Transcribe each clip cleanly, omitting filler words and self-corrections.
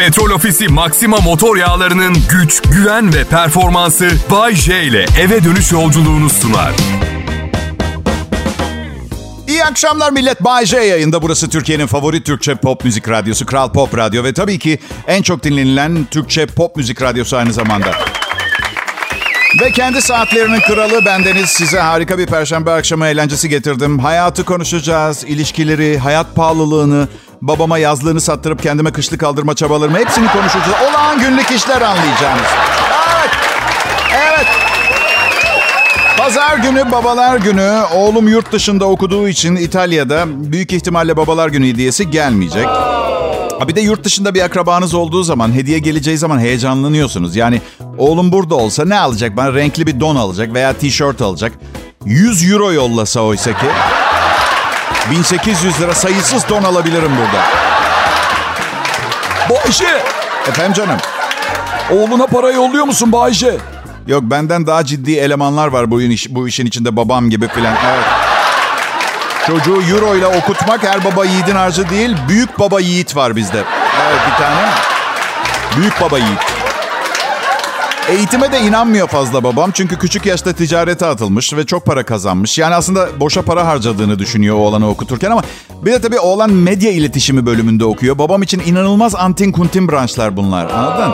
Petrol Ofisi Maxima motor yağlarının güç, güven ve performansı Bay J ile eve dönüş yolculuğunu sunar. İyi akşamlar millet. Bay J yayında. Burası Türkiye'nin favori Türkçe pop müzik radyosu Kral Pop Radyo ve tabii ki en çok dinlenilen Türkçe pop müzik radyosu aynı zamanda. Ve kendi saatlerinin kralı bendeniz. Size harika bir perşembe akşamı eğlencesi getirdim. Hayatı konuşacağız, ilişkileri, hayat pahalılığını, babama yazlığını sattırıp kendime kışlık kaldırma çabalarımı hepsini konuşacağız. Olağan günlük işler anlayacağınız. Evet, evet. Pazar günü Babalar Günü. Oğlum yurt dışında okuduğu için İtalya'da büyük ihtimalle Babalar Günü hediyesi gelmeyecek. Bir de yurt dışında bir akrabanız olduğu zaman, hediye geleceği zaman heyecanlanıyorsunuz. Yani oğlum burada olsa ne alacak? Bana renkli bir don alacak veya tişört alacak. 100 euro yollasa oysa ki 1800 lira sayısız don alabilirim burada. Bayece! Efendim canım? Oğluna para yolluyor musun Bayece? Yok, benden daha ciddi elemanlar var bu işin içinde, babam gibi filan. Evet. Çocuğu euro ile okutmak her baba yiğidin harcı değil. Büyük baba yiğit var bizde. Evet, bir tane. Büyük baba yiğit. Eğitime de inanmıyor fazla babam. Çünkü küçük yaşta ticarete atılmış ve çok para kazanmış. Yani aslında boşa para harcadığını düşünüyor oğlanı okuturken ama... Bir de tabii oğlan medya iletişimi bölümünde okuyor. Babam için inanılmaz antin kuntin branşlar bunlar. Anladın?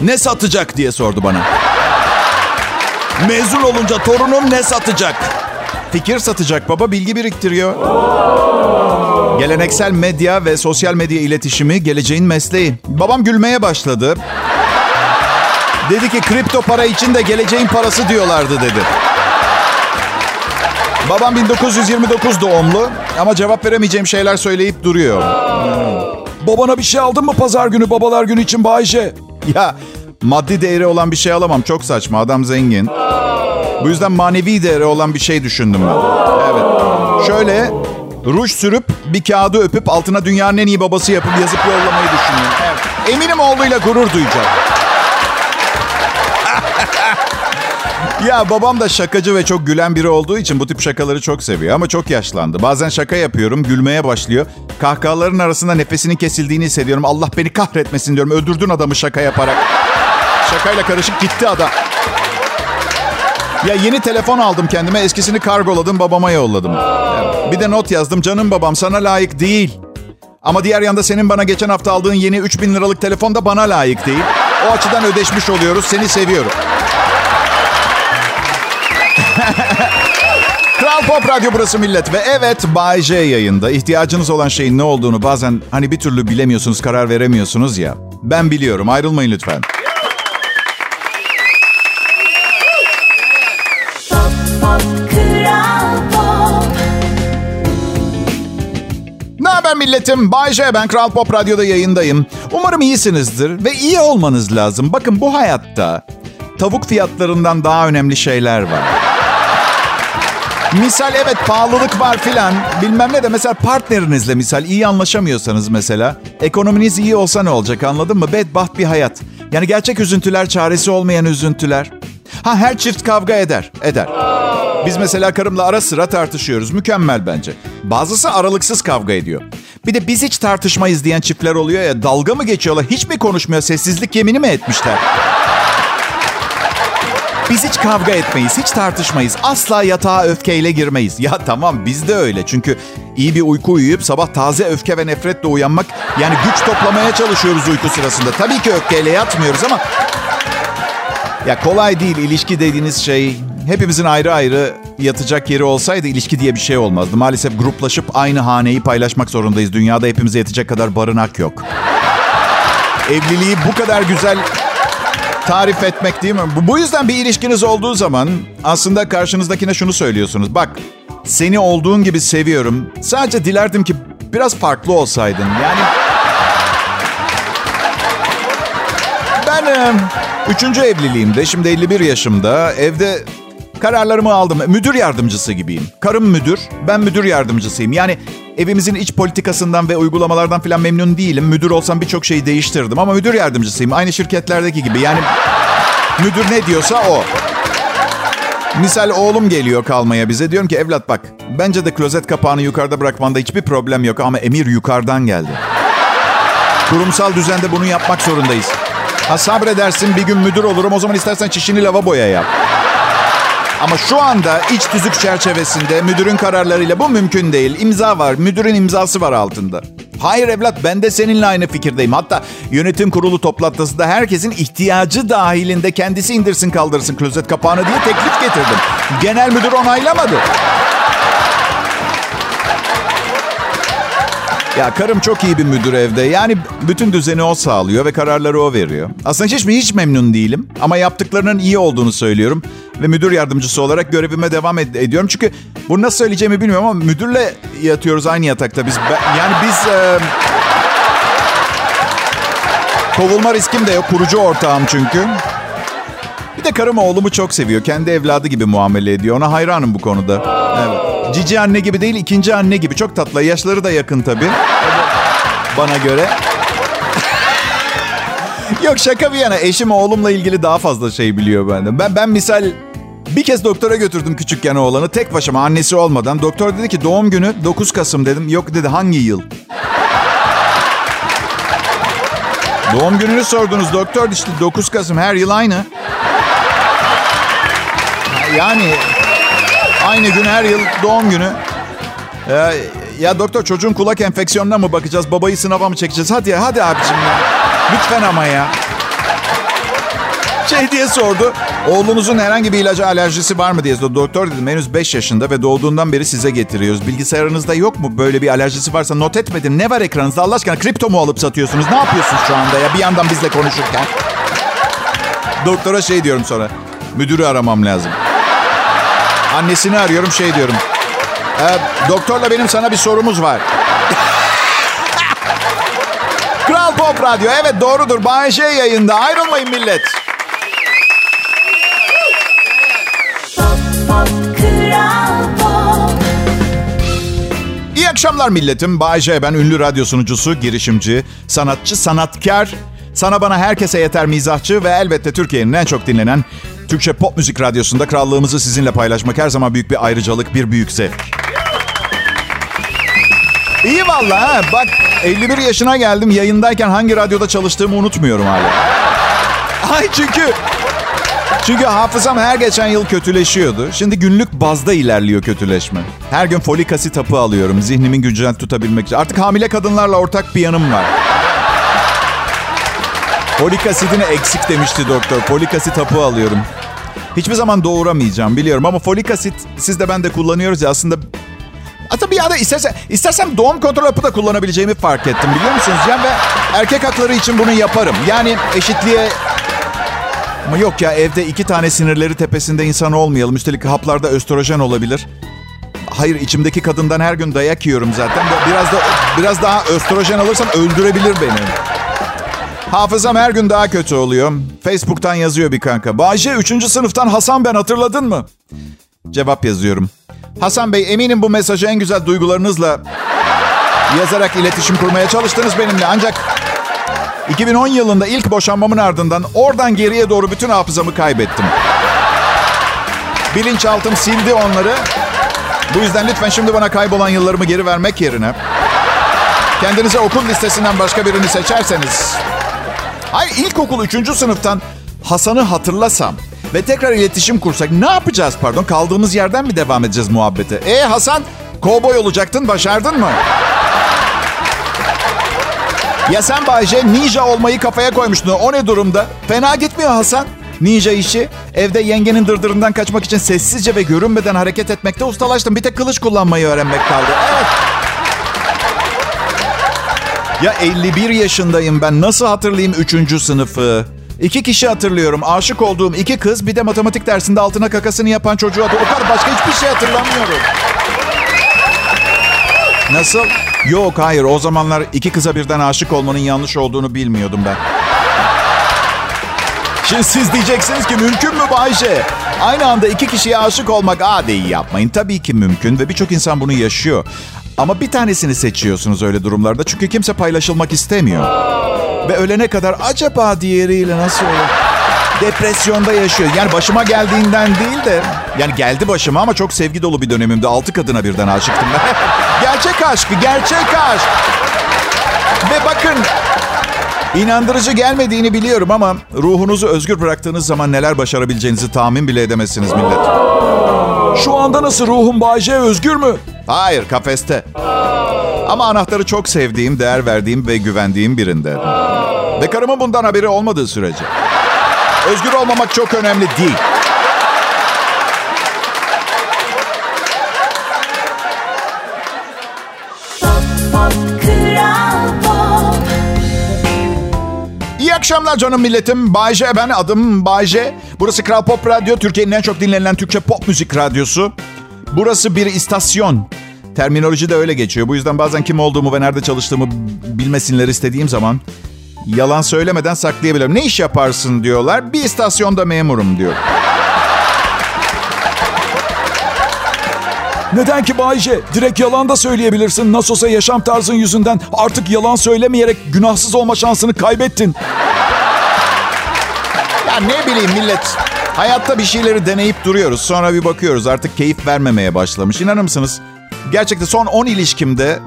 Ne satacak diye sordu bana. Mezun olunca torunum ne satacak? Fikir satacak baba, bilgi biriktiriyor. Geleneksel medya ve sosyal medya iletişimi geleceğin mesleği. Babam gülmeye başladı. Dedi ki kripto para için de geleceğin parası diyorlardı dedi. Babam 1929 doğumlu ama cevap veremeyeceğim şeyler söyleyip duruyor. Babana bir şey aldın mı pazar günü Babalar Günü için Bayece? Ya maddi değeri olan bir şey alamam, çok saçma, adam zengin. Bu yüzden manevi değeri olan bir şey düşündüm ben. Evet. Şöyle ruj sürüp bir kağıdı öpüp altına dünyanın en iyi babası yapıp yazıp yollamayı düşünüyorum. Evet. Eminim oğluyla gurur duyacak. Ya babam da şakacı ve çok gülen biri olduğu için bu tip şakaları çok seviyor ama çok yaşlandı. Bazen şaka yapıyorum, gülmeye başlıyor. Kahkahaların arasında nefesinin kesildiğini hissediyorum. Allah beni kahretmesin diyorum. Öldürdün adamı şaka yaparak. Şakayla karışık gitti adam. Ya yeni telefon aldım kendime, eskisini kargoladım, babama yolladım. Bir de not yazdım, canım babam sana layık değil. Ama diğer yanda senin bana geçen hafta aldığın yeni 3000 liralık telefon da bana layık değil. O açıdan ödeşmiş oluyoruz, seni seviyorum. Kral Pop Radyo burası millet ve evet, Bay J yayında. İhtiyacınız olan şeyin ne olduğunu bazen hani bir türlü bilemiyorsunuz, karar veremiyorsunuz ya. Ben biliyorum, ayrılmayın lütfen. Milletim, Bay J, ben Kral Pop Radyo'da yayındayım. Umarım iyisinizdir ve iyi olmanız lazım. Bakın bu hayatta tavuk fiyatlarından daha önemli şeyler var. Misal evet pahalılık var filan bilmem ne de mesela partnerinizle misal iyi anlaşamıyorsanız mesela ekonominiz iyi olsa ne olacak, anladın mı? Bedbaht bir hayat. Yani gerçek üzüntüler, çaresi olmayan üzüntüler. Ha, her çift kavga eder. Biz mesela karımla ara sıra tartışıyoruz. Mükemmel bence. Bazısı aralıksız kavga ediyor. Bir de biz hiç tartışmayız diyen çiftler oluyor ya, dalga mı geçiyorlar? Hiç mi konuşmuyor? Sessizlik yemini mi etmişler? Biz hiç kavga etmeyiz, hiç tartışmayız. Asla yatağa öfkeyle girmeyiz. Ya tamam, biz de öyle. Çünkü iyi bir uyku uyuyup sabah taze öfke ve nefretle uyanmak, yani güç toplamaya çalışıyoruz uyku sırasında. Tabii ki öfkeyle yatmıyoruz ama... Ya kolay değil ilişki dediğiniz şey. Hepimizin ayrı ayrı yatacak yeri olsaydı ilişki diye bir şey olmazdı. Maalesef gruplaşıp aynı haneyi paylaşmak zorundayız. Dünyada hepimize yetecek kadar barınak yok. Evliliği bu kadar güzel tarif etmek değil mi? Bu yüzden bir ilişkiniz olduğu zaman aslında karşınızdakine şunu söylüyorsunuz. Bak, seni olduğun gibi seviyorum. Sadece dilerdim ki biraz farklı olsaydın. Yani ben... 3. evliliğimde, şimdi 51 yaşımda, evde kararlarımı aldım. Müdür yardımcısı gibiyim. Karım müdür, ben müdür yardımcısıyım. Yani evimizin iç politikasından ve uygulamalardan falan memnun değilim. Müdür olsam birçok şeyi değiştirdim ama müdür yardımcısıyım. Aynı şirketlerdeki gibi. Yani müdür ne diyorsa o. Misal oğlum geliyor kalmaya bize. Diyorum ki evlat bak, bence de klozet kapağını yukarıda bırakmanda hiçbir problem yok ama emir yukarıdan geldi. Kurumsal düzende bunu yapmak zorundayız. Ha sabredersin, bir gün müdür olurum. O zaman istersen çişini lavaboya yap. Ama şu anda iç tüzük çerçevesinde müdürün kararlarıyla bu mümkün değil. İmza var, müdürün imzası var altında. Hayır evlat, ben de seninle aynı fikirdeyim. Hatta yönetim kurulu toplantısında herkesin ihtiyacı dahilinde kendisi indirsin kaldırsın klozet kapağını diye teklif getirdim. Genel müdür onaylamadı. Ya karım çok iyi bir müdür evde. Yani bütün düzeni o sağlıyor ve kararları o veriyor. Aslında hiç memnun değilim. Ama yaptıklarının iyi olduğunu söylüyorum. Ve müdür yardımcısı olarak görevime devam ediyorum. Çünkü bunu nasıl söyleyeceğimi bilmiyorum ama müdürle yatıyoruz aynı yatakta. Biz kovulma riskim de yok. Kurucu ortağım çünkü. Bir de karım oğlumu çok seviyor. Kendi evladı gibi muamele ediyor. Ona hayranım bu konuda. Evet. Cici anne gibi değil, ikinci anne gibi. Çok tatlı. Yaşları da yakın tabii. Bana göre. Yok şaka bir yana. Eşim oğlumla ilgili daha fazla şey biliyor benden. Ben misal bir kez doktora götürdüm küçükken oğlanı. Tek başıma, annesi olmadan. Doktor dedi ki doğum günü 9 Kasım dedim. Yok dedi, hangi yıl? Doğum gününü sordunuz doktor, işte 9 Kasım her yıl aynı. Yani aynı gün her yıl doğum günü. Ya doktor, çocuğun kulak enfeksiyonuna mı bakacağız? Babayı sınava mı çekeceğiz? Hadi abicim ya. Lütfen ama ya. Şey diye sordu. Oğlunuzun herhangi bir ilaca alerjisi var mı diye sordu. Doktor dedim, henüz 5 yaşında ve doğduğundan beri size getiriyoruz. Bilgisayarınızda yok mu böyle bir alerjisi, varsa not etmedim. Ne var ekranınızda Allah aşkına? Kripto mu alıp satıyorsunuz? Ne yapıyorsunuz şu anda ya bir yandan bizle konuşurken? Doktora şey diyorum sonra. Müdürü aramam lazım. Annesini arıyorum, şey diyorum. Doktorla benim sana bir sorumuz var. Kral Pop Radyo. Evet doğrudur. Bay J yayında. Ayrılmayın millet. Pop, pop, Kral Pop. İyi akşamlar milletim. Bay J ben, ünlü radyo sunucusu, girişimci, sanatçı, sanatkar. Sana bana herkese yeter mizahçı ve elbette Türkiye'nin en çok dinlenen Türkçe pop müzik radyosunda krallığımızı sizinle paylaşmak her zaman büyük bir ayrıcalık, bir büyük zevk. İyi valla, bak 51 yaşına geldim, yayındayken hangi radyoda çalıştığımı unutmuyorum hala. Ay çünkü hafızam her geçen yıl kötüleşiyordu. Şimdi günlük bazda ilerliyor kötüleşme. Her gün folik asit hapı alıyorum zihnimin güncel tutabilmek için. Artık hamile kadınlarla ortak bir yanım var. Folik asidine eksik demişti doktor. Folik asit hapı alıyorum. Hiçbir zaman doğuramayacağım biliyorum ama folik asit siz de ben de kullanıyoruz ya aslında. Hatta bir yada istersem doğum kontrol hapı da kullanabileceğimi fark ettim biliyor musunuz? Yani ve erkek hakları için bunu yaparım. Yani eşitliğe... Ama yok ya, evde 2 tane sinirleri tepesinde insan olmayalım. Üstelik haplarda östrojen olabilir. Hayır, içimdeki kadından her gün dayak yiyorum zaten. Biraz daha östrojen alırsam öldürebilir beni. Hafızam her gün daha kötü oluyor. Facebook'tan yazıyor bir kanka. Bayece 3. sınıftan Hasan ben, hatırladın mı? Cevap yazıyorum. Hasan Bey, eminim bu mesajı en güzel duygularınızla yazarak iletişim kurmaya çalıştınız benimle. Ancak 2010 yılında ilk boşanmamın ardından oradan geriye doğru bütün hafızamı kaybettim. Bilinçaltım sildi onları. Bu yüzden lütfen şimdi bana kaybolan yıllarımı geri vermek yerine kendinize okul listesinden başka birini seçerseniz... Hayır, ilkokul 3. sınıftan Hasan'ı hatırlasam ve tekrar iletişim kursak ne yapacağız pardon? Kaldığımız yerden mi devam edeceğiz muhabbete? Hasan, kovboy olacaktın, başardın mı? Ya sen Bayece, ninja olmayı kafaya koymuştun. O ne durumda? Fena gitmiyor Hasan. Ninja işi, evde yengenin dırdırından kaçmak için sessizce ve görünmeden hareket etmekte ustalaştım. Bir tek kılıç kullanmayı öğrenmek kaldı. Evet. Ya 51 yaşındayım ben. Nasıl hatırlayayım 3. sınıfı? 2 kişi hatırlıyorum. Aşık olduğum 2 kız, bir de matematik dersinde altına kakasını yapan çocuğu hatırlıyorum. O kadar, başka hiçbir şey hatırlamıyorum. Nasıl? Yok hayır, o zamanlar 2 kıza birden aşık olmanın yanlış olduğunu bilmiyordum ben. Şimdi siz diyeceksiniz ki mümkün mü Bayece? Aynı anda 2 kişiye aşık olmak, iyi yapmayın. Tabii ki mümkün ve birçok insan bunu yaşıyor. Ama bir tanesini seçiyorsunuz öyle durumlarda. Çünkü kimse paylaşılmak istemiyor. Ve ölene kadar acaba diğeriyle nasıl olur? Depresyonda yaşıyor. Yani başıma geldiğinden değil de... Yani geldi başıma ama çok sevgi dolu bir dönemimde 6 kadına birden aşıktım ben. Gerçek aşk, gerçek aşk. Ve bakın İnandırıcı gelmediğini biliyorum ama ruhunuzu özgür bıraktığınız zaman neler başarabileceğinizi tahmin bile edemezsiniz millet. Şu anda nasıl ruhum Bayece özgür mü? Hayır, kafeste. Ama anahtarı çok sevdiğim, değer verdiğim ve güvendiğim birinde. Ve karımın bundan haberi olmadığı sürece. Özgür olmamak çok önemli değil. İyi akşamlar canım milletim. Bayece ben, adım Bayece. Burası Kral Pop Radyo, Türkiye'nin en çok dinlenilen Türkçe pop müzik radyosu. Burası bir istasyon. Terminoloji de öyle geçiyor. Bu yüzden bazen kim olduğumu ve nerede çalıştığımı bilmesinler istediğim zaman yalan söylemeden saklayabilirim. Ne iş yaparsın diyorlar. Bir istasyonda memurum diyor. Neden ki Bayece? Direkt yalan da söyleyebilirsin. Nasıl olsa yaşam tarzın yüzünden artık yalan söylemeyerek günahsız olma şansını kaybettin. Ya ne bileyim millet. Hayatta bir şeyleri deneyip duruyoruz. Sonra bir bakıyoruz artık keyif vermemeye başlamış. İnanır mısınız? Gerçekten son 10 ilişkimde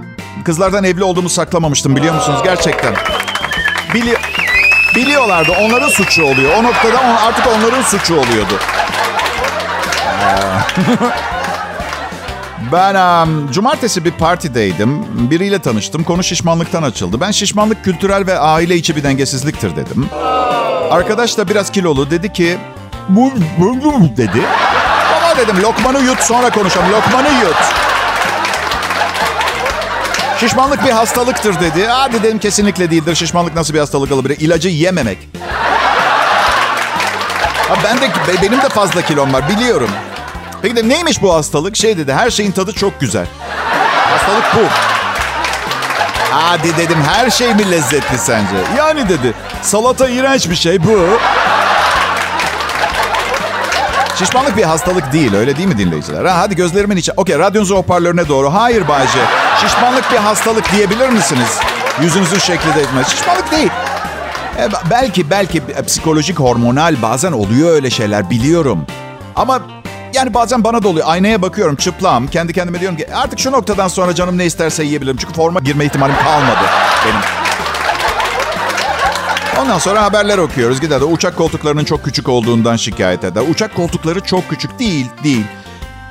kızlardan evli olduğumu saklamamıştım, biliyor musunuz? Gerçekten. Biliyorlardı. Onların suçu oluyor. O noktada artık onların suçu oluyordu. Ben cumartesi bir partideydim. Biriyle tanıştım. Konu şişmanlıktan açıldı. Ben şişmanlık kültürel ve aile içi bir dengesizliktir dedim. Arkadaş da biraz kilolu. Dedi ki... dedi. Baba dedim, lokmanı yut sonra konuşalım. Lokmanı yut. Şişmanlık bir hastalıktır dedi. Hadi dedim, kesinlikle değildir. Şişmanlık nasıl bir hastalık olabilir? İlacı yememek. Benim de fazla kilom var biliyorum. Peki dedim, neymiş bu hastalık? Şey dedi, her şeyin tadı çok güzel. Hastalık bu. Hadi dedim, her şey mi lezzetli sence? Yani dedi, salata iğrenç bir şey bu. Şişmanlık bir hastalık değil, öyle değil mi dinleyiciler? Hadi gözlerimin içi. Okey, radyonuzun hoparlörüne doğru. Hayır Bayece, şişmanlık bir hastalık diyebilir misiniz? Yüzünüzün şekli değişmez. Şişmanlık değil. Belki psikolojik, hormonal, bazen oluyor öyle şeyler biliyorum. Ama yani bazen bana da oluyor. Aynaya bakıyorum, çıplağım. Kendi kendime diyorum ki artık şu noktadan sonra canım ne isterse yiyebilirim. Çünkü forma girme ihtimalim kalmadı benim. Ondan sonra haberler okuyoruz. Gider de uçak koltuklarının çok küçük olduğundan şikayet eder. Uçak koltukları çok küçük değil.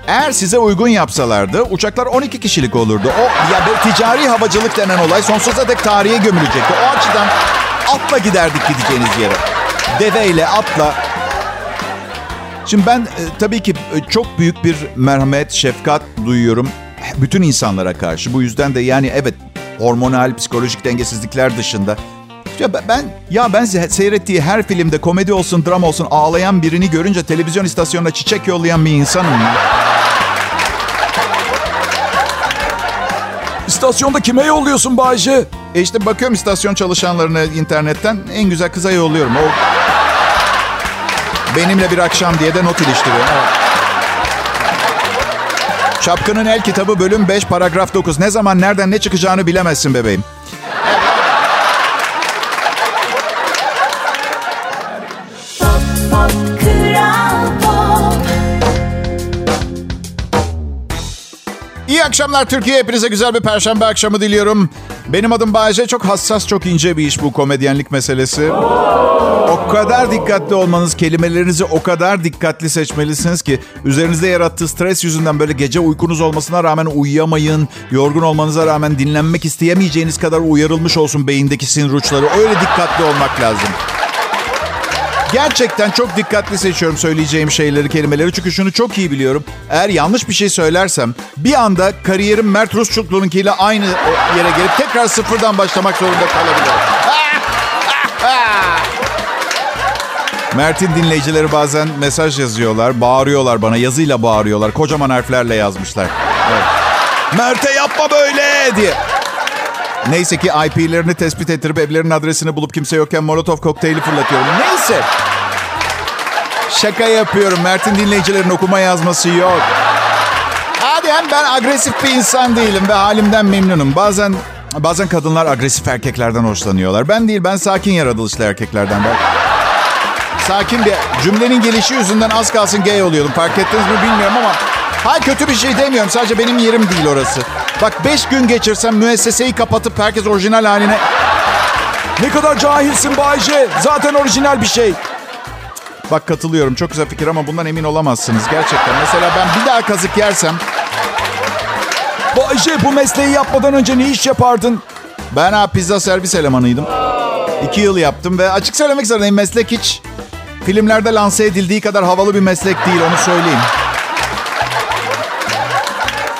Eğer size uygun yapsalardı uçaklar 12 kişilik olurdu. O ya bir ticari havacılık denen olay sonsuza dek tarihe gömülecekti. O açıdan atla giderdik gideceğiniz yere. Deveyle, atla. Şimdi ben tabii ki çok büyük bir merhamet, şefkat duyuyorum bütün insanlara karşı. Bu yüzden de yani evet, hormonal, psikolojik dengesizlikler dışında... Ben seyrettiği her filmde komedi olsun, dram olsun ağlayan birini görünce televizyon istasyonuna çiçek yollayan bir insanım. İstasyonda kime yolluyorsun Bayece? İşte bakıyorum istasyon çalışanlarını internetten, en güzel kıza yolluyorum. O benimle bir akşam diye de not iliştiriyor. Şapkının El Kitabı bölüm 5 paragraf 9. Ne zaman nereden ne çıkacağını bilemezsin bebeğim. İyi akşamlar Türkiye. Hepinize güzel bir perşembe akşamı diliyorum. Benim adım Bayece. Çok hassas, çok ince bir iş bu komedyenlik meselesi. O kadar dikkatli olmanız, kelimelerinizi o kadar dikkatli seçmelisiniz ki üzerinizde yarattığı stres yüzünden böyle gece uykunuz olmasına rağmen uyuyamayın. Yorgun olmanıza rağmen dinlenmek isteyemeyeceğiniz kadar uyarılmış olsun beyindeki sinir uçları. Öyle dikkatli olmak lazım. Gerçekten çok dikkatli seçiyorum söyleyeceğim şeyleri, kelimeleri. Çünkü şunu çok iyi biliyorum. Eğer yanlış bir şey söylersem bir anda kariyerim Mert Rusçuklu'nunkiyle aynı yere gelip tekrar sıfırdan başlamak zorunda kalabilirim. Mert'in dinleyicileri bazen mesaj yazıyorlar, bağırıyorlar bana. Yazıyla bağırıyorlar. Kocaman harflerle yazmışlar. Evet. Mert'e yapma böyle diye. Neyse ki IP'lerini tespit ettirip evlerinin adresini bulup kimse yokken Molotov kokteyli fırlatıyorum. Neyse. Şaka yapıyorum. Mert'in dinleyicilerin okuma yazması yok. Hadi hem ben agresif bir insan değilim ve halimden memnunum. Bazen kadınlar agresif erkeklerden hoşlanıyorlar. Ben değil, ben sakin yaratılışlı erkeklerden. Ben sakin bir cümlenin gelişi yüzünden az kalsın gay oluyordum. Fark ettiniz mi bilmiyorum ama... Hayır, kötü bir şey demiyorum. Sadece benim yerim değil orası. Bak 5 gün geçirsem müesseseyi kapatıp herkes orijinal haline... Ne kadar cahilsin Bayece. Zaten orijinal bir şey. Bak katılıyorum. Çok güzel fikir ama bundan emin olamazsınız gerçekten. Mesela ben bir daha kazık yersem... Bayece, bu mesleği yapmadan önce ne iş yapardın? Ben pizza servis elemanıydım. 2 yıl yaptım ve açık söylemek zorundayım. Meslek hiç filmlerde lanse edildiği kadar havalı bir meslek değil, onu söyleyeyim.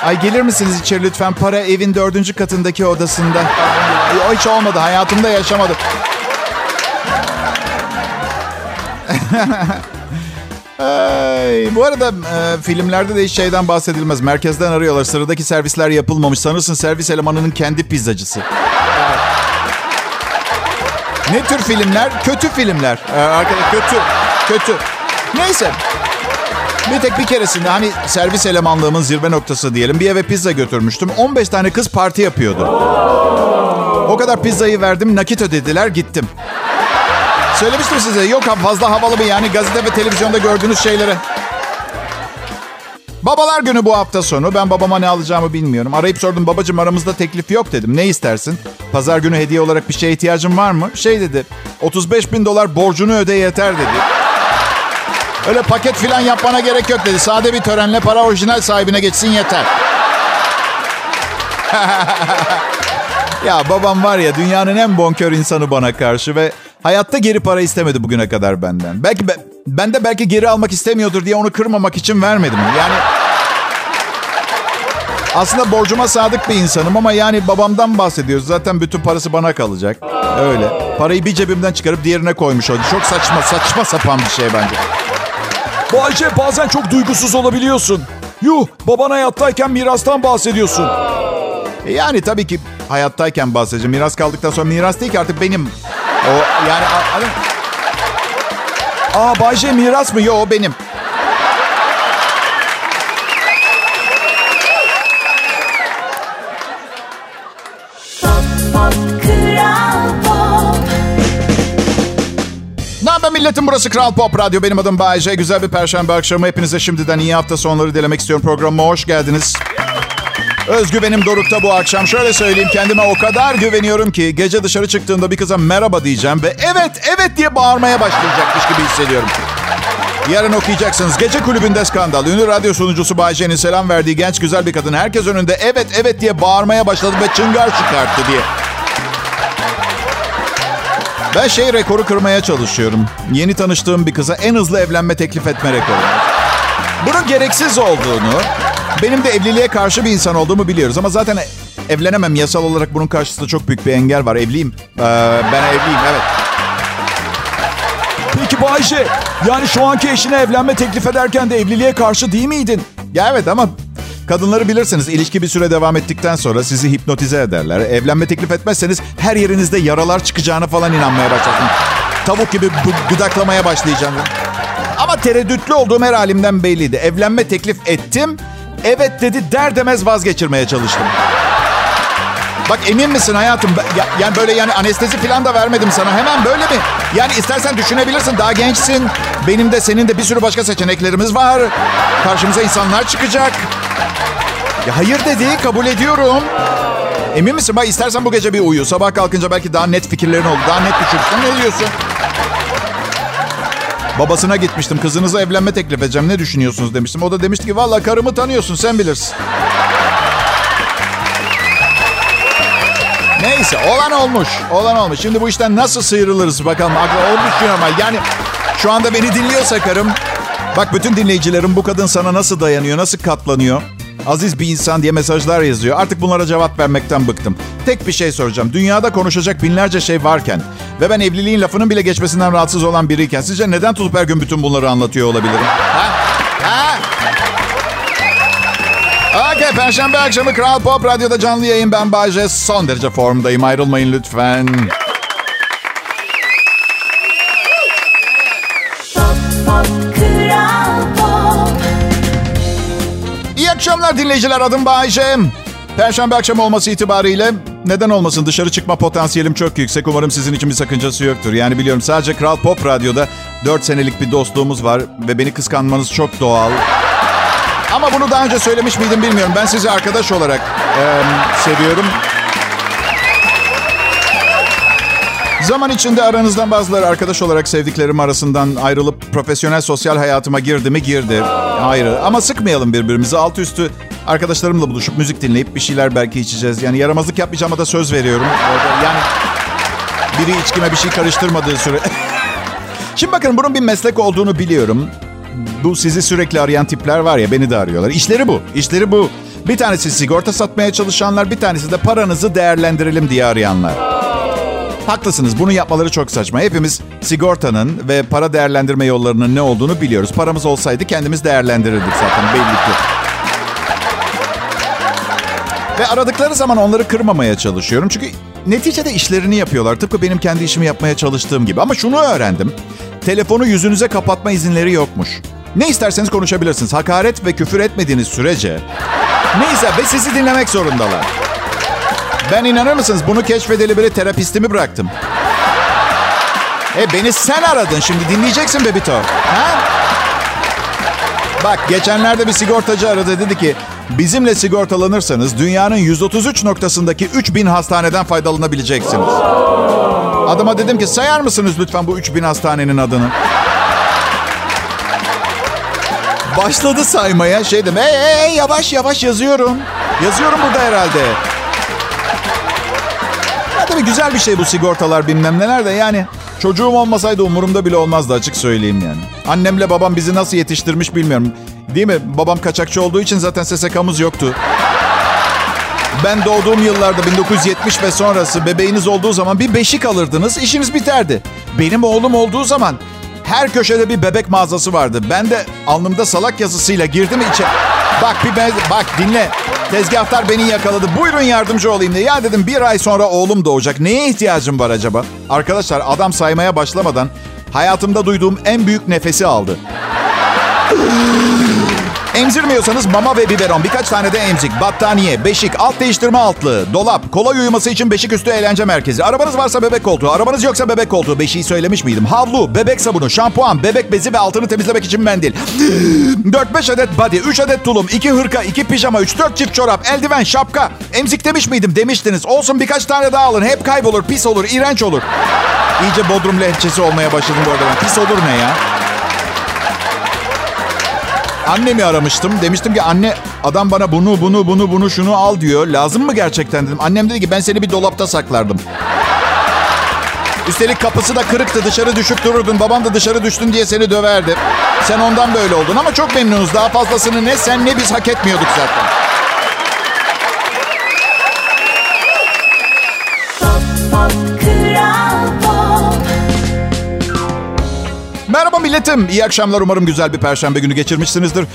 Ay gelir misiniz içeri lütfen? Para evin 4. katındaki odasında. O hiç olmadı. Hayatımda yaşamadım. Bu arada filmlerde de hiç şeyden bahsedilmez. Merkezden arıyorlar. Sıradaki servisler yapılmamış. Sanırsın servis elemanının kendi pizzacısı. Ne tür filmler? Kötü filmler. Arkadaşlar kötü. Neyse. Bir keresinde hani servis elemanlığımın zirve noktası diyelim. Bir eve pizza götürmüştüm. 15 tane kız parti yapıyordu. O kadar pizzayı verdim. Nakit ödediler. Gittim. Söylemiştim size. Yok fazla havalı bir yani gazete ve televizyonda gördüğünüz şeyleri. Babalar günü bu hafta sonu. Ben babama ne alacağımı bilmiyorum. Arayıp sordum, babacığım aramızda teklif yok dedim. Ne istersin? Pazar günü hediye olarak bir şeye ihtiyacın var mı? Şey dedi. 35.000 dolar borcunu öde yeter dedi. Öyle paket filan yapmana gerek yok dedi. Sade bir törenle para orijinal sahibine geçsin yeter. Ya babam var ya, dünyanın en bonkör insanı bana karşı ve hayatta geri para istemedi bugüne kadar benden. Belki ben de belki geri almak istemiyordur diye onu kırmamak için vermedim. Yani aslında borcuma sadık bir insanım ama yani babamdan bahsediyoruz. Zaten bütün parası bana kalacak. Öyle. Parayı bir cebimden çıkarıp diğerine koymuş oldu. Çok saçma sapan bir şey bence. Bayece, bazen çok duygusuz olabiliyorsun. Yuh, baban hayattayken mirastan bahsediyorsun. Yani tabii ki hayattayken bahsedeceğim. Miras kaldıktan sonra miras değil ki artık benim. O yani... Bayece miras mı? Yo, o benim. Milletim, burası Kral Pop Radyo. Benim adım Bayece. Güzel bir perşembe akşamı. Hepinize şimdiden iyi hafta sonları dilemek istiyorum. Programıma hoş geldiniz. Özgüvenim dorukta bu akşam. Şöyle söyleyeyim, kendime o kadar güveniyorum ki gece dışarı çıktığımda bir kıza merhaba diyeceğim ve evet diye bağırmaya başlayacakmış gibi hissediyorum. Yarın okuyacaksınız. Gece kulübünde skandal. Ünlü radyo sunucusu Bayece'nin selam verdiği genç güzel bir kadın herkes önünde evet diye bağırmaya başladı ve çıngar çıkarttı diye. Ben rekoru kırmaya çalışıyorum. Yeni tanıştığım bir kıza en hızlı evlenme teklif etme rekoru. Bunun gereksiz olduğunu, benim de evliliğe karşı bir insan olduğumu biliyoruz. Ama zaten evlenemem. Yasal olarak bunun karşısında çok büyük bir engel var. Evliyim. Ben evliyim, evet. Peki Bayece, yani şu anki eşine evlenme teklif ederken de evliliğe karşı değil miydin? Ya evet ama... Kadınları bilirsiniz, ilişki bir süre devam ettikten sonra sizi hipnotize ederler. Evlenme teklif etmezseniz her yerinizde yaralar çıkacağına falan inanmaya başladım. Tavuk gibi gıdaklamaya başlayacağım. Ama tereddütlü olduğum her halimden belliydi. Evlenme teklif ettim, evet dedi, der demez vazgeçirmeye çalıştım. Bak emin misin hayatım? Yani böyle yani anestezi falan da vermedim sana. Hemen böyle mi? Yani istersen düşünebilirsin. Daha gençsin. Benim de senin de bir sürü başka seçeneklerimiz var. Karşımıza insanlar çıkacak. Ya hayır dedi. Kabul ediyorum. Emin misin? Bak istersen bu gece bir uyu. Sabah kalkınca belki daha net fikirlerin oldu. Daha net düşünürsün. Ne diyorsun? Babasına gitmiştim. Kızınıza evlenme teklif edeceğim. Ne düşünüyorsunuz demiştim. O da demişti ki vallahi karımı tanıyorsun. Sen bilirsin. Neyse, olan olmuş. Şimdi bu işten nasıl sıyrılırız bakalım. Olmuş diyor ama yani şu anda beni dinliyorsa karım. Bak bütün dinleyicilerim, bu kadın sana nasıl dayanıyor, nasıl katlanıyor. Aziz bir insan diye mesajlar yazıyor. Artık bunlara cevap vermekten bıktım. Tek bir şey soracağım. Dünyada konuşacak binlerce şey varken ve ben evliliğin lafının bile geçmesinden rahatsız olan biriyken sizce neden tutup her gün bütün bunları anlatıyor olabilirim? Ha? Okay, perşembe akşamı Kral Pop Radyo'da canlı yayın. Ben Bayece, son derece formdayım. Ayrılmayın lütfen. Pop. İyi akşamlar dinleyiciler, adım Bayece. Perşembe akşamı olması itibariyle neden olmasın, dışarı çıkma potansiyelim çok yüksek. Umarım sizin için bir sakıncası yoktur. Yani biliyorum, sadece Kral Pop Radyo'da 4 senelik bir dostluğumuz var ve beni kıskanmanız çok doğal. Ama bunu daha önce söylemiş miydim bilmiyorum. Ben sizi arkadaş olarak seviyorum. Zaman içinde aranızdan bazıları arkadaş olarak sevdiklerim arasından ayrılıp profesyonel sosyal hayatıma girdi mi? Girdi. Hayır. Ama sıkmayalım birbirimizi. Altı üstü arkadaşlarımla buluşup müzik dinleyip bir şeyler belki içeceğiz. Yani yaramazlık yapmayacağıma da söz veriyorum. Yani biri içkime bir şey karıştırmadığı süre. Şimdi bakın, bunun bir meslek olduğunu biliyorum. Bu sizi sürekli arayan tipler var ya, beni de arıyorlar. İşleri bu. İşleri bu. Bir tanesi sigorta satmaya çalışanlar, bir tanesi de paranızı değerlendirelim diye arayanlar. Haklısınız, bunu yapmaları çok saçma. Hepimiz sigortanın ve para değerlendirme yollarının ne olduğunu biliyoruz. Paramız olsaydı kendimiz değerlendirirdik zaten, belli ki. Ve aradıkları zaman onları kırmamaya çalışıyorum. Çünkü neticede işlerini yapıyorlar. Tıpkı benim kendi işimi yapmaya çalıştığım gibi. Ama şunu öğrendim. Telefonu yüzünüze kapatma izinleri yokmuş. Ne isterseniz konuşabilirsiniz. Hakaret ve küfür etmediğiniz sürece... Neyse, ve sizi dinlemek zorundalar. Ben, inanır mısınız, bunu keşfedeli biri terapistimi bıraktım. Beni sen aradın, şimdi dinleyeceksin Bebito. Ha? Bak, geçenlerde bir sigortacı aradı, dedi ki bizimle sigortalanırsanız dünyanın 133 noktasındaki 3000 hastaneden faydalanabileceksiniz. Adama dedim ki sayar mısınız lütfen bu 3000 hastanenin adını? Başladı saymaya, şey dedim, yavaş yavaş yazıyorum. Yazıyorum burada herhalde. Ya tabii güzel bir şey bu sigortalar bilmem neler de, yani çocuğum olmasaydı umurumda bile olmazdı, açık söyleyeyim yani. Annemle babam bizi nasıl yetiştirmiş bilmiyorum. Değil mi? Babam kaçakçı olduğu için zaten SSK'mız yoktu. Ben doğduğum yıllarda 1970 ve sonrası bebeğiniz olduğu zaman bir beşik alırdınız, işiniz biterdi. Benim oğlum olduğu zaman... Her köşede bir bebek mağazası vardı. Ben de alnımda salak yazısıyla girdim içeri. Bak dinle. Tezgahtar beni yakaladı. Buyurun yardımcı olayım diye. Ya dedim, bir ay sonra oğlum doğacak. Neye ihtiyacım var acaba? Arkadaşlar, adam saymaya başlamadan hayatımda duyduğum en büyük nefesi aldı. Emzirmiyorsanız mama ve biberon, birkaç tane de emzik, battaniye, beşik, alt değiştirme altlığı, dolap, kolay uyuması için beşik üstü eğlence merkezi, arabanız varsa bebek koltuğu, arabanız yoksa bebek koltuğu, beşiği söylemiş miydim? Havlu, bebek sabunu, şampuan, bebek bezi ve altını temizlemek için mendil. 4-5 adet body, 3 adet tulum, 2 hırka, 2 pijama, 3-4 çift çorap, eldiven, şapka. Emzik demiş miydim? Demiştiniz. Olsun, birkaç tane daha alın. Hep kaybolur, pis olur, iğrenç olur. İyice Bodrum lehçesi olmaya başladım bu arada. Pis olur ne ya? Annemi aramıştım. Demiştim ki anne, adam bana bunu şunu al diyor. Lazım mı gerçekten dedim. Annem dedi ki ben seni bir dolapta saklardım. Üstelik kapısı da kırıktı. Dışarı düşüp dururdun. Babam da dışarı düştün diye seni döverdi. Sen ondan böyle oldun ama çok memnunuz. Daha fazlasını ne sen ne biz hak etmiyorduk zaten. Merhaba milletim. İyi akşamlar. Umarım güzel bir perşembe günü geçirmişsinizdir.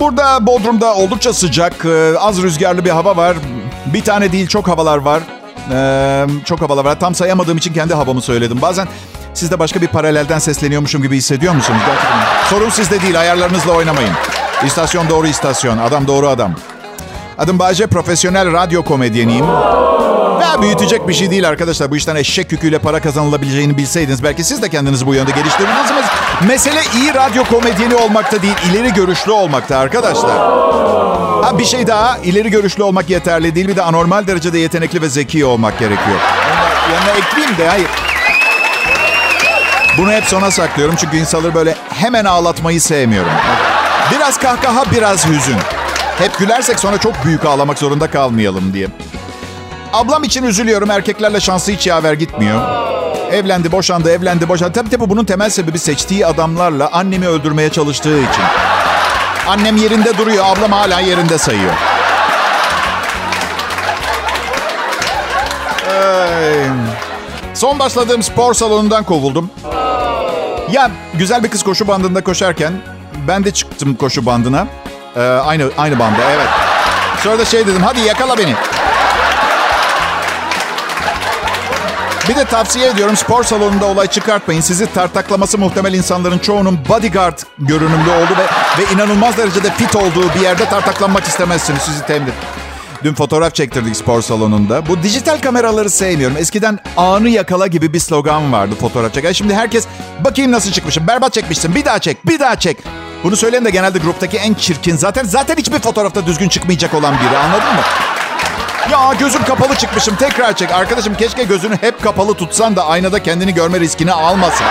Burada Bodrum'da oldukça sıcak, az rüzgarlı bir hava var. Bir tane değil, çok havalar var. Çok havalar var. Tam sayamadığım için kendi havamı söyledim. Bazen siz de başka bir paralelden sesleniyormuşum gibi hissediyor musunuz? Sorun sizde değil. Ayarlarınızla oynamayın. İstasyon doğru istasyon. Adam doğru adam. Adım Baye, profesyonel radyo komedyeniyim. Ya büyütecek bir şey değil arkadaşlar. Bu işten eşek yüküyle para kazanılabileceğini bilseydiniz belki siz de kendinizi bu yönde geliştirirdiniz. Mesele iyi radyo komedyeni olmakta değil, ileri görüşlü olmakta arkadaşlar. Ha, bir şey daha, ileri görüşlü olmak yeterli değil. Bir de anormal derecede yetenekli ve zeki olmak gerekiyor. Yanına ekleyeyim de, hayır. Bunu hep sona saklıyorum çünkü insanları böyle hemen ağlatmayı sevmiyorum. Biraz kahkaha, biraz hüzün. Hep gülersek sonra çok büyük ağlamak zorunda kalmayalım diye. Ablam için üzülüyorum. Erkeklerle şansı hiç yaver gitmiyor. Evlendi, boşandı. Tabii bunun temel sebebi seçtiği adamlarla annemi öldürmeye çalıştığı için. Annem yerinde duruyor. Ablam hala yerinde sayıyor. Son başladığım spor salonundan kovuldum. Ya güzel bir kız koşu bandında koşarken ben de çıktım koşu bandına. Aynı banda, evet. Sonra da şey dedim, hadi yakala beni. Bir de tavsiye ediyorum, spor salonunda olay çıkartmayın. Sizi tartaklaması muhtemel insanların çoğunun bodyguard görünümlü olduğu ve inanılmaz derecede fit olduğu bir yerde tartaklanmak istemezsiniz. Sizi temdir. Dün fotoğraf çektirdik spor salonunda. Bu dijital kameraları sevmiyorum. Eskiden anı yakala gibi bir slogan vardı fotoğraf çeken. Şimdi herkes bakayım nasıl çıkmışım, berbat çekmişsin, bir daha çek. Bunu söyleyen de genelde gruptaki en çirkin, zaten hiçbir fotoğrafta düzgün çıkmayacak olan biri, anladın mı? Ya gözüm kapalı çıkmışım, tekrar çek. Arkadaşım keşke gözünü hep kapalı tutsan da aynada kendini görme riskini almasın.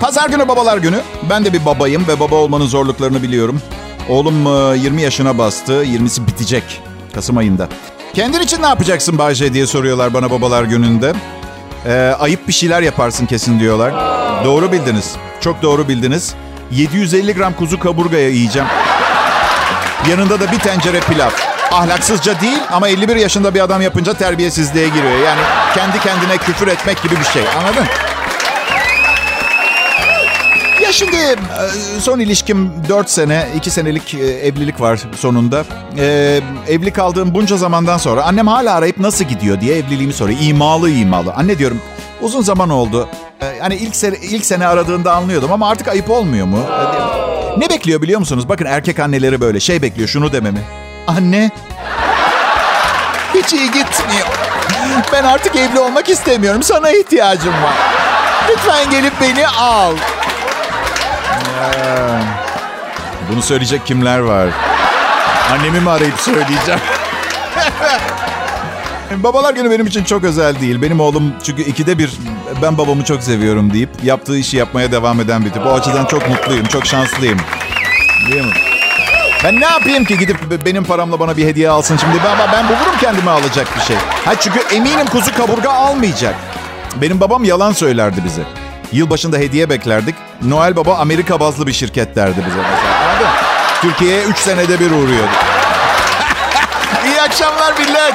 Pazar günü babalar günü. Ben de bir babayım ve baba olmanın zorluklarını biliyorum. Oğlum 20 yaşına bastı. 20'si bitecek Kasım ayında. Kendin için ne yapacaksın Bayece diye soruyorlar bana babalar gününde. Ayıp bir şeyler yaparsın kesin diyorlar. Doğru bildiniz. Çok doğru bildiniz. 750 gram kuzu kaburgaya yiyeceğim. Yanında da bir tencere pilav. Ahlaksızca değil ama 51 yaşında bir adam yapınca terbiyesizliğe giriyor. Yani kendi kendine küfür etmek gibi bir şey. Anladın? Ya şimdi son ilişkim 4 sene, 2 senelik evlilik var sonunda. Evli kaldığım bunca zamandan sonra annem hala arayıp nasıl gidiyor diye evliliğimi soruyor. İmalı. Anne diyorum uzun zaman oldu. Hani ilk sene aradığında anlıyordum ama artık ayıp olmuyor mu? Ne bekliyor biliyor musunuz? Bakın erkek anneleri böyle şey bekliyor, şunu dememi. Anne hiç iyi gitmiyor. Ben artık evli olmak istemiyorum. Sana ihtiyacım var. Lütfen gelip beni al. Bunu söyleyecek kimler var? Annemi mi arayıp söyleyeceğim? Babalar günü benim için çok özel değil. Benim oğlum çünkü ikide bir ben babamı çok seviyorum deyip yaptığı işi yapmaya devam eden bir tip. O açıdan çok mutluyum, çok şanslıyım. Değil mi? Ben ne yapayım ki gidip benim paramla bana bir hediye alsın şimdi? Ben bulurum kendime alacak bir şey. Ha çünkü eminim kuzu kaburga almayacak. Benim babam yalan söylerdi bize. Yılbaşında hediye beklerdik. Noel Baba Amerika bazlı bir şirket derdi bize mesela. Türkiye'ye 3 senede bir uğruyordu. İyi akşamlar millet.